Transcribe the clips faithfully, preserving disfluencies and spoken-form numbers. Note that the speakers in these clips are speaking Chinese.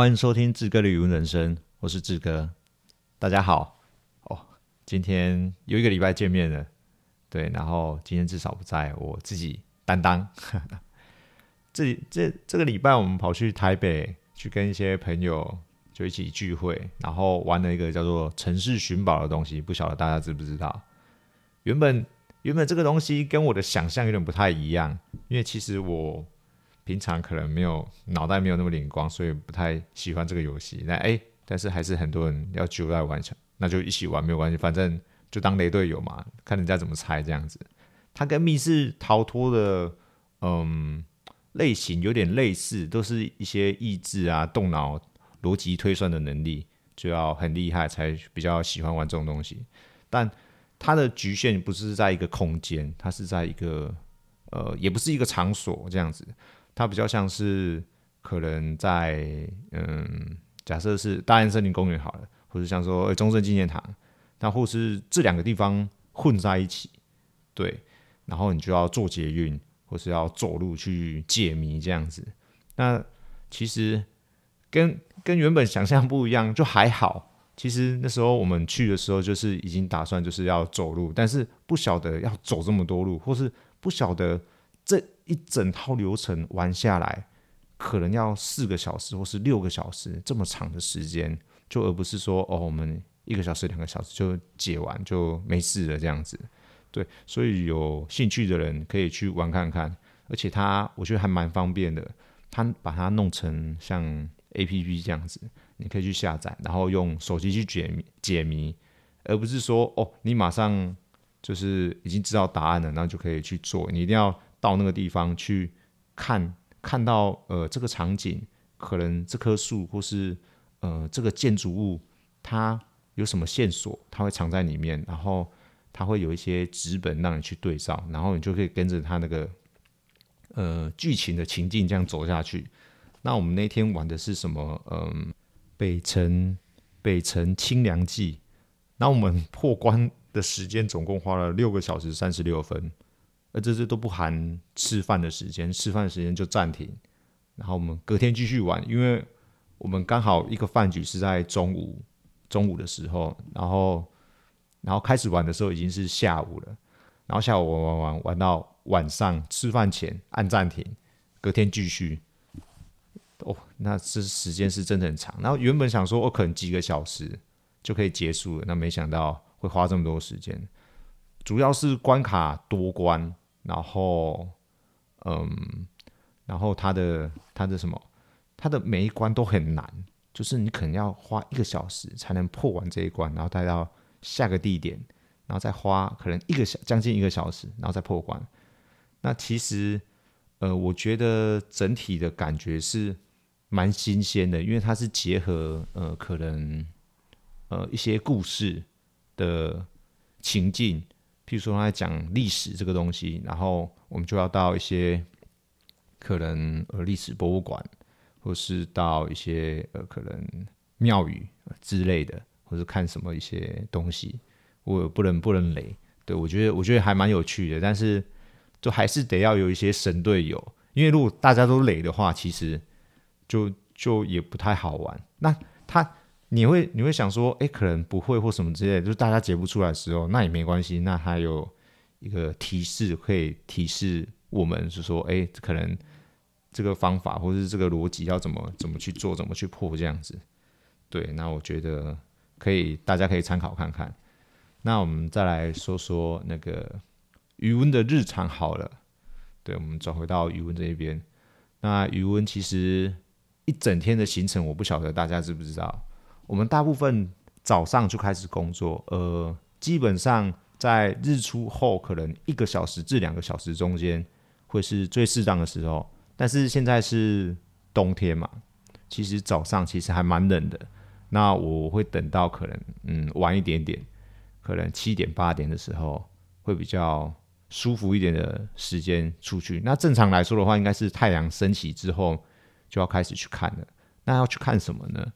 欢迎收听志哥的语文人生，我是志哥。大家好，哦，今天有一个礼拜见面了，对，然后今天至少不在我自己担当。呵呵这这这个礼拜我们跑去台北，去跟一些朋友就一起聚会，然后玩了一个叫做城市寻宝的东西，不晓得大家知不知道？原本原本这个东西跟我的想象有点不太一样，因为其实我平常可能没有脑袋没有那么灵光，所以不太喜欢这个游戏。那哎，但是还是很多人要揪来玩，那就一起玩没有关系，反正就当雷队友嘛，看人家怎么猜这样子。它跟密室逃脱的嗯类型有点类似，都是一些益智啊、动脑、逻辑推算的能力，就要很厉害才比较喜欢玩这种东西。但它的局限不是在一个空间，它是在一个呃，也不是一个场所这样子。它比较像是可能在嗯，假设是大安森林公园好了，或是像说、欸、中正纪念堂，那或是这两个地方混在一起，对，然后你就要坐捷运或是要走路去解谜这样子。那其实跟跟原本想象不一样，就还好。其实那时候我们去的时候，就是已经打算就是要走路，但是不晓得要走这么多路，或是不晓得这一整套流程玩下来，可能要四个小时或是六个小时这么长的时间，就而不是说哦，我们一个小时、两个小时就解完就没事了这样子。对，所以有兴趣的人可以去玩看看，而且它我觉得还蛮方便的，它把它弄成像 A P P 这样子。你可以去下载，然后用手机去解 谜, 解谜而不是说哦，你马上就是已经知道答案了，然后就可以去做。你一定要到那个地方去看，看到呃这个场景，可能这棵树或是呃这个建筑物，它有什么线索，它会藏在里面，然后它会有一些纸本让你去对照，然后你就可以跟着它那个呃剧情的情境这样走下去。那我们那天玩的是什么？嗯、呃。北城北城清凉记，那我们破关的时间总共花了六个小时三十六分，而这些都不含吃饭的时间，吃饭的时间就暂停，然后我们隔天继续玩，因为我们刚好一个饭局是在中午中午的时候，然后然后开始玩的时候已经是下午了，然后下午玩玩玩玩到晚上吃饭前按暂停，隔天继续。哦，那这时间是真的很长。然后原本想说，哦，可能几个小时就可以结束了，那没想到会花这么多时间。主要是关卡多关，然后，嗯，然后它的它的什么，它的每一关都很难，就是你可能要花一个小时才能破完这一关，然后带到下个地点，然后再花可能一个小将近一个小时，然后再破关。那其实，呃，我觉得整体的感觉是蛮新鲜的，因为它是结合呃可能呃一些故事的情境，譬如说他在讲历史这个东西，然后我们就要到一些可能呃历史博物馆，或是到一些呃可能庙宇之类的，或是看什么一些东西，我不能不能雷，对我觉得我觉得还蛮有趣的，但是就还是得要有一些神队友，因为如果大家都雷的话，其实。就就也不太好玩。那他你会你会想说，哎，可能不会或什么之类的，就是大家解不出来的时候，那也没关系。那他有一个提示可以提示我们，是说，哎，可能这个方法或是这个逻辑要怎么怎么去做，怎么去破这样子。对，那我觉得可以，大家可以参考看看。那我们再来说说那个余文的日常好了。对，我们转回到余文这一边。那余文其实。一整天的行程，我不晓得大家知不知道。我们大部分早上就开始工作，呃，基本上在日出后可能一个小时至两个小时中间会是最适当的时候。但是现在是冬天嘛，其实早上其实还蛮冷的。那我会等到可能嗯晚一点点，可能七点八点的时候会比较舒服一点的时间出去。那正常来说的话，应该是太阳升起之后。就要开始去看了。那要去看什么呢？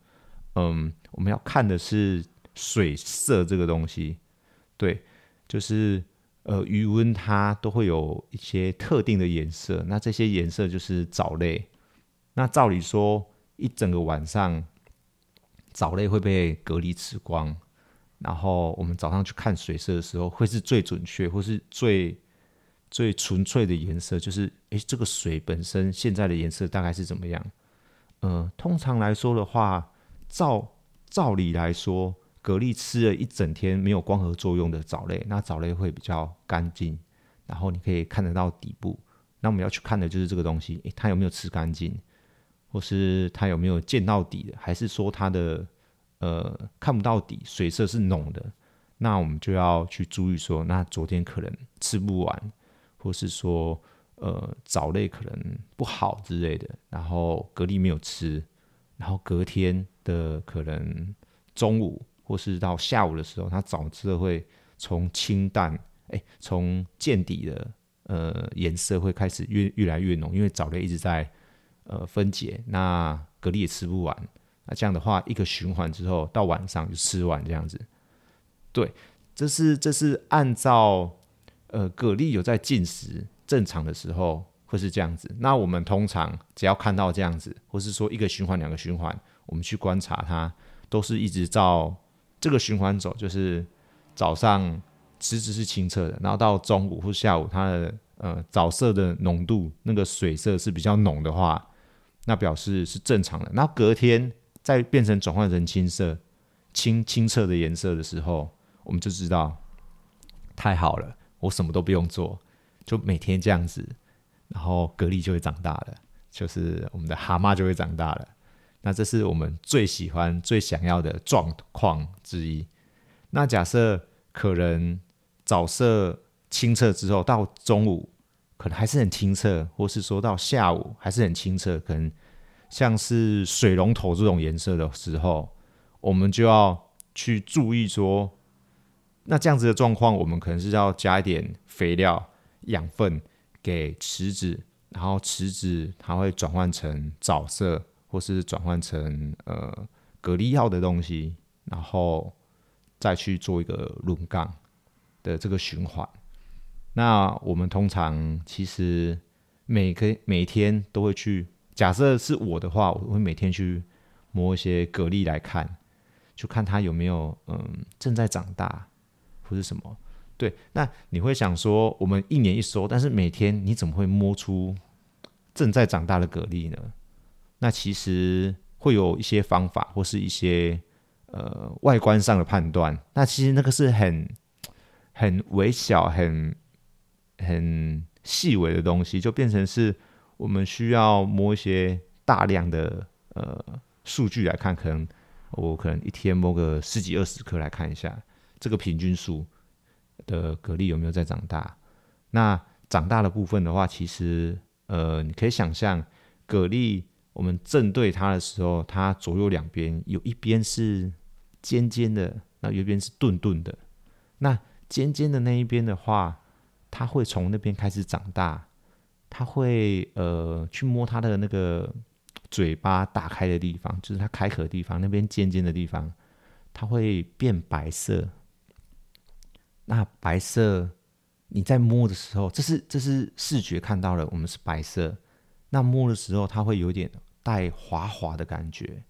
嗯，我们要看的是水色这个东西。对，就是呃，余温它都会有一些特定的颜色。那这些颜色就是藻类。那照理说，一整个晚上藻类会被隔离吃光，然后我们早上去看水色的时候会是最准确或是最最纯粹的颜色，就是诶这个水本身现在的颜色大概是怎么样。呃，通常来说的话，照照理来说，蛤蜊吃了一整天没有光合作用的藻类，那藻类会比较干净，然后你可以看得到底部。那我们要去看的就是这个东西，诶它有没有吃干净，或是它有没有见到底的，还是说它的呃看不到底，水色是浓的，那我们就要去注意说，那昨天可能吃不完，或是说呃藻类可能不好之类的，然后蛤蜊没有吃，然后隔天的可能中午或是到下午的时候，它藻色会从清淡，哎，从见底的呃颜色会开始 越, 越来越浓，因为藻类一直在呃分解，那蛤蜊也吃不完，那这样的话一个循环之后，到晚上就吃完这样子。对，这是这是按照呃蛤蜊有在进食正常的时候会是这样子。那我们通常只要看到这样子，或是说一个循环两个循环，我们去观察它都是一直照这个循环走，就是早上池子是清澈的，然后到中午或下午它的呃藻色的浓度，那个水色是比较浓的话，那表示是正常的。那隔天再变成转换成青色清清澈的颜色的时候，我们就知道太好了，我什么都不用做，就每天这样子，然后蛤蜊就会长大了，就是我们的蛤蟆就会长大了。那这是我们最喜欢最想要的状况之一。那假设可能早色清澈之后，到中午可能还是很清澈，或是说到下午还是很清澈，可能像是水龙头这种颜色的时候，我们就要去注意说，那这样子的状况我们可能是要加一点肥料养分给池子，然后池子它会转换成藻色，或是转换成呃蛤蜊药的东西，然后再去做一个轮杠的这个循环。那我们通常其实每个每天都会去，假设是我的话，我会每天去摸一些蛤蜊来看，就看它有没有嗯正在长大或是什么。对，那你会想说我们一年一收，但是每天你怎么会摸出正在长大的蛤蜊呢？那其实会有一些方法或是一些呃外观上的判断，那其实那个是很很微小很很细微的东西，就变成是我们需要摸一些大量的呃数据来看，可能我可能一天摸个十几二十颗来看一下这个平均数的蛤蜊有没有在长大。那长大的部分的话，其实呃你可以想象蛤蜊我们正对它的时候，它左右两边有一边是尖尖的，那有一边是钝钝的。那尖尖的那一边的话，它会从那边开始长大，它会呃去摸它的那个嘴巴打开的地方，就是它开口的地方，那边尖尖的地方，它会变白色。那白色你在摸的时候，这是这是视觉看到了，我们是白色。那摸的时候，它会有点带滑滑的感觉。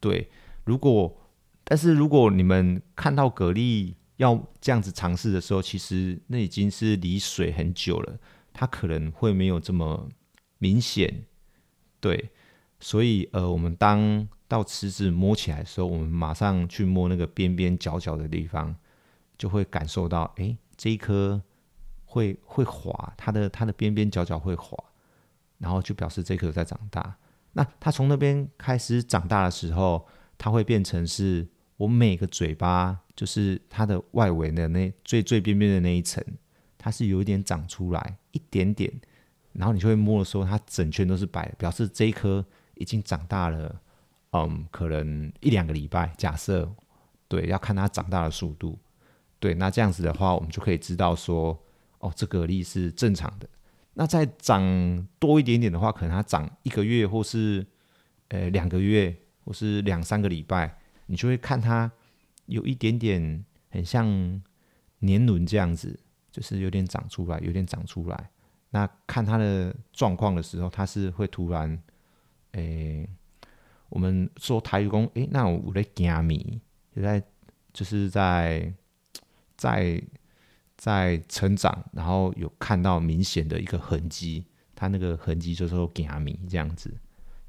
对，如果但是如果你们看到蛤蜊要这样子尝试的时候，其实那已经是离水很久了，它可能会没有这么明显。对，所以呃，我们当到池子摸起来的时候，我们马上去摸那个边边角角的地方，就会感受到，哎、欸，这一颗会会滑，它的它的边边角角会滑。然后就表示这颗在长大。那它从那边开始长大的时候，它会变成是我每个嘴巴，就是它的外围的那最最边边的那一层，它是有一点长出来一点点。然后你就会摸的时候，它整圈都是白的，表示这一颗已经长大了。嗯，可能一两个礼拜，假设对，要看它长大的速度。对，那这样子的话，我们就可以知道说，哦，这个蛤蜊是正常的。那再长多一点点的话，可能它长一个月或是呃两个月或是两三个礼拜，你就会看它有一点点很像年轮这样子，就是有点长出来有点长出来。那看它的状况的时候，它是会突然诶、呃、我们说台语说诶，那我在怕迷，就是在在在成长，然后有看到明显的一个痕迹，他那个痕迹就是怕迷这样子。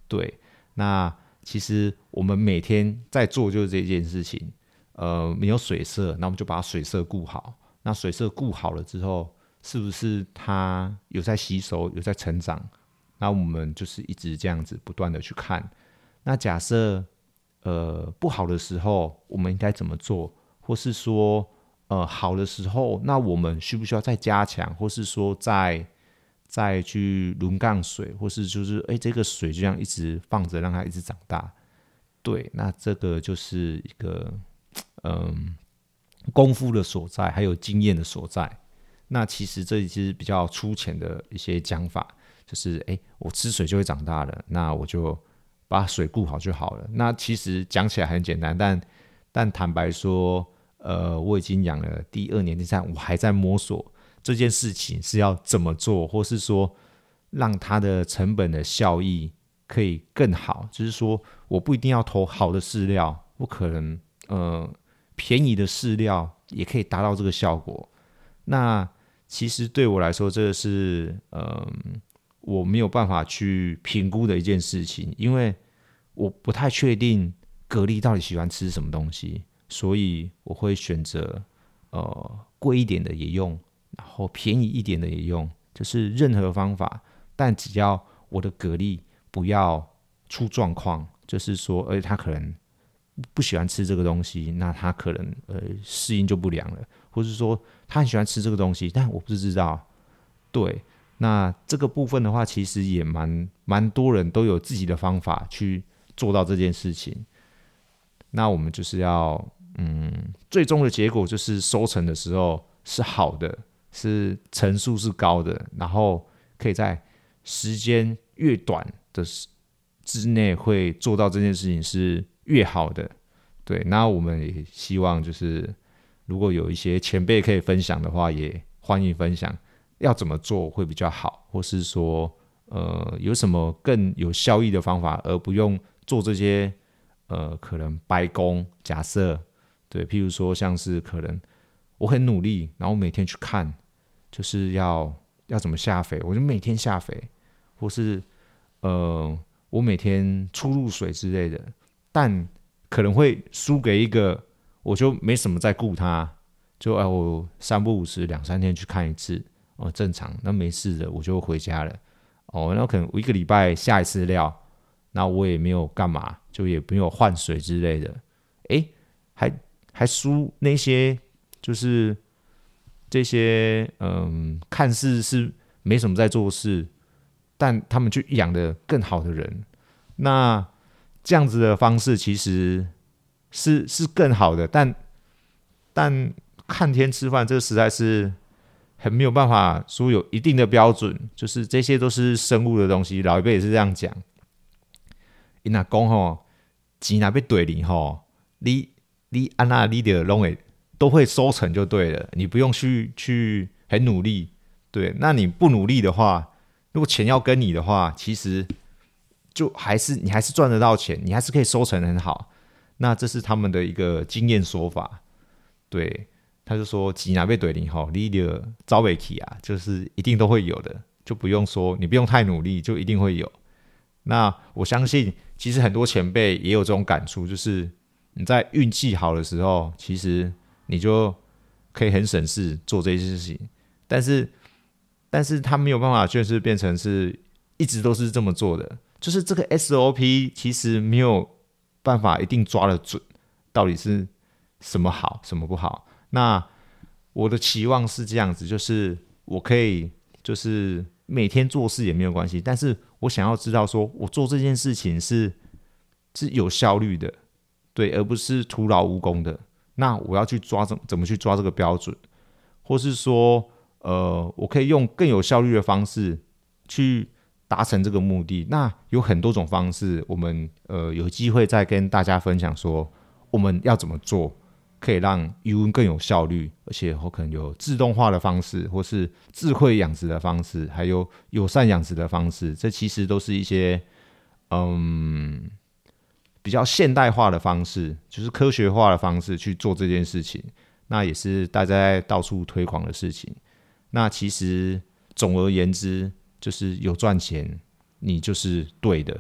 对，那其实我们每天在做就是这件事情，呃，没有水色，那我们就把水色顾好。那水色顾好了之后，是不是它有在吸收，有在成长？那我们就是一直这样子不断的去看。那假设呃不好的时候，我们应该怎么做？或是说呃好的时候，那我们需不需要再加强？或是说再再去轮杠水，或是就是哎、欸、这个水就这样一直放着，让它一直长大。对，那这个就是一个嗯功夫的所在，还有经验的所在。那其实这是比较粗浅的一些讲法，就是哎、欸、我吃水就会长大了，那我就把水顾好就好了。那其实讲起来很简单，但但坦白说，呃，我已经养了第二年、第三，我还在摸索这件事情是要怎么做，或是说让它的成本的效益可以更好。就是说，我不一定要投好的饲料，我可能呃便宜的饲料也可以达到这个效果。那其实对我来说，这个是呃我没有办法去评估的一件事情，因为我不太确定蛤蜊到底喜欢吃什么东西，所以我会选择呃贵一点的也用，然后便宜一点的也用，就是任何方法，但只要我的蛤蜊不要出状况，就是说，而且他可能不喜欢吃这个东西，那他可能呃适应就不良了，或是说他很喜欢吃这个东西，但我不知道。对，那这个部分的话，其实也蛮蛮多人都有自己的方法去做到这件事情。那我们就是要，嗯，最终的结果就是收成的时候是好的，是成数是高的，然后可以在时间越短的之内会做到这件事情是越好的。对，那我们也希望就是，如果有一些前辈可以分享的话，也欢迎分享要怎么做会比较好，或是说，呃，有什么更有效益的方法，而不用做这些。呃，可能白工假设，对，譬如说像是可能我很努力，然后每天去看，就是要要怎么下肥，我就每天下肥，或是呃，我每天出入水之类的，但可能会输给一个，我就没什么在顾它，就哎、呃、我三不五时两三天去看一次，哦、呃、正常，那没事的，我就回家了，哦，那可能我一个礼拜下一次料。那我也没有干嘛，就也没有换水之类的，哎，还还输那些就是这些嗯，看似是没什么在做事，但他们去养的更好的人，那这样子的方式其实是是更好的，但但看天吃饭，这实在是很没有办法说有一定的标准，就是这些都是生物的东西，老一辈也是这样讲。他如果说钱如果要对你，你你怎么你就都会都会收成就对了，你不用去去很努力。对，那你不努力的话，如果钱要跟你的话，其实就还是你还是赚得到钱，你还是可以收成很好。那这是他们的一个经验说法。对，他就说钱如果要对你，你就走不去了，就是一定都会有的，就不用说你不用太努力，就一定会有。那我相信其实很多前辈也有这种感触，就是你在运气好的时候，其实你就可以很省事做这些事情，但是但是他没有办法就是变成是一直都是这么做的，就是这个 S O P 其实没有办法一定抓得准到底是什么好什么不好。那我的期望是这样子，就是我可以就是每天做事也没有关系，但是我想要知道说我做这件事情是是有效率的，对，而不是徒劳无功的。那我要去抓怎么去抓这个标准，或是说呃，我可以用更有效率的方式去达成这个目的。那有很多种方式，我们呃有机会再跟大家分享说我们要怎么做可以让渔塭更有效率，而且可能有自动化的方式，或是智慧养殖的方式，还有友善养殖的方式，这其实都是一些嗯较现代化的方式，就是科学化的方式去做这件事情，那也是大家在到处推广的事情。那其实总而言之，就是有赚钱你就是对的，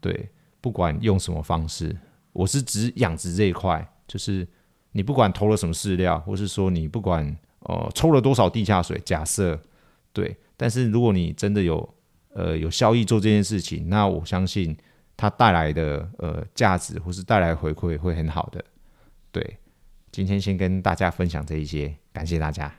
对，不管用什么方式。我是指养殖这一块，就是你不管投了什么饲料，或是说你不管、呃、抽了多少地下水，假设，对，但是如果你真的有呃有效益做这件事情，那我相信它带来的呃价值或是带来回馈会很好的。对，今天先跟大家分享这一些，感谢大家。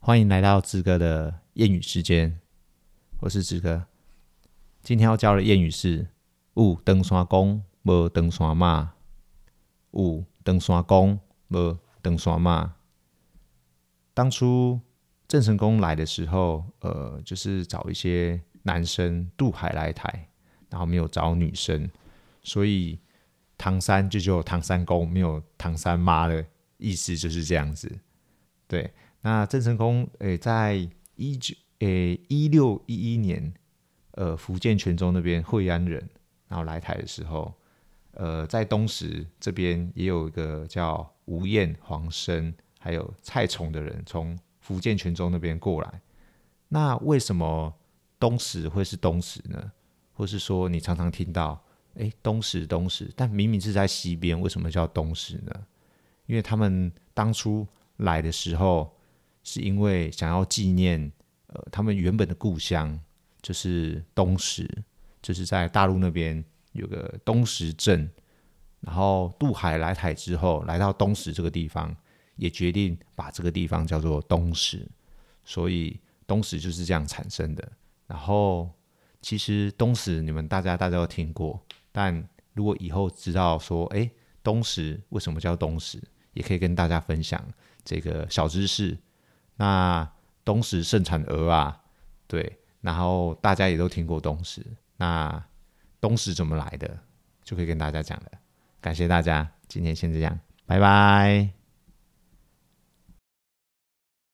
欢迎来到志哥的谚语时间，我是志哥。今天要教的谚语是：有长山公，无长山马；有长山公，无长山马。当初郑成功来的时候，呃，就是找一些男生渡海来台，然后没有找女生，所以唐三就只有唐三公，没有唐三妈的意思，就是这样子。对，那郑成功，诶、欸，在一九诶一六一一年。呃，福建泉州那边惠安人，然后来台的时候，呃，在东石这边也有一个叫吴燕、黄生还有蔡崇的人，从福建泉州那边过来。那为什么东石会是东石呢？或是说你常常听到，哎，东石东石，但明明是在西边，为什么叫东石呢？因为他们当初来的时候，是因为想要纪念呃他们原本的故乡。就是东石，就是在大陆那边有个东石镇，然后渡海来台之后，来到东石这个地方，也决定把这个地方叫做东石，所以东石就是这样产生的。然后其实东石你们大家大家都听过，但如果以后知道说，哎，东石为什么叫东石，也可以跟大家分享这个小知识。那东石盛产鹅啊，对。然后大家也都听过东石，那东石怎么来的，就可以跟大家讲了。感谢大家，今天先这样，拜拜。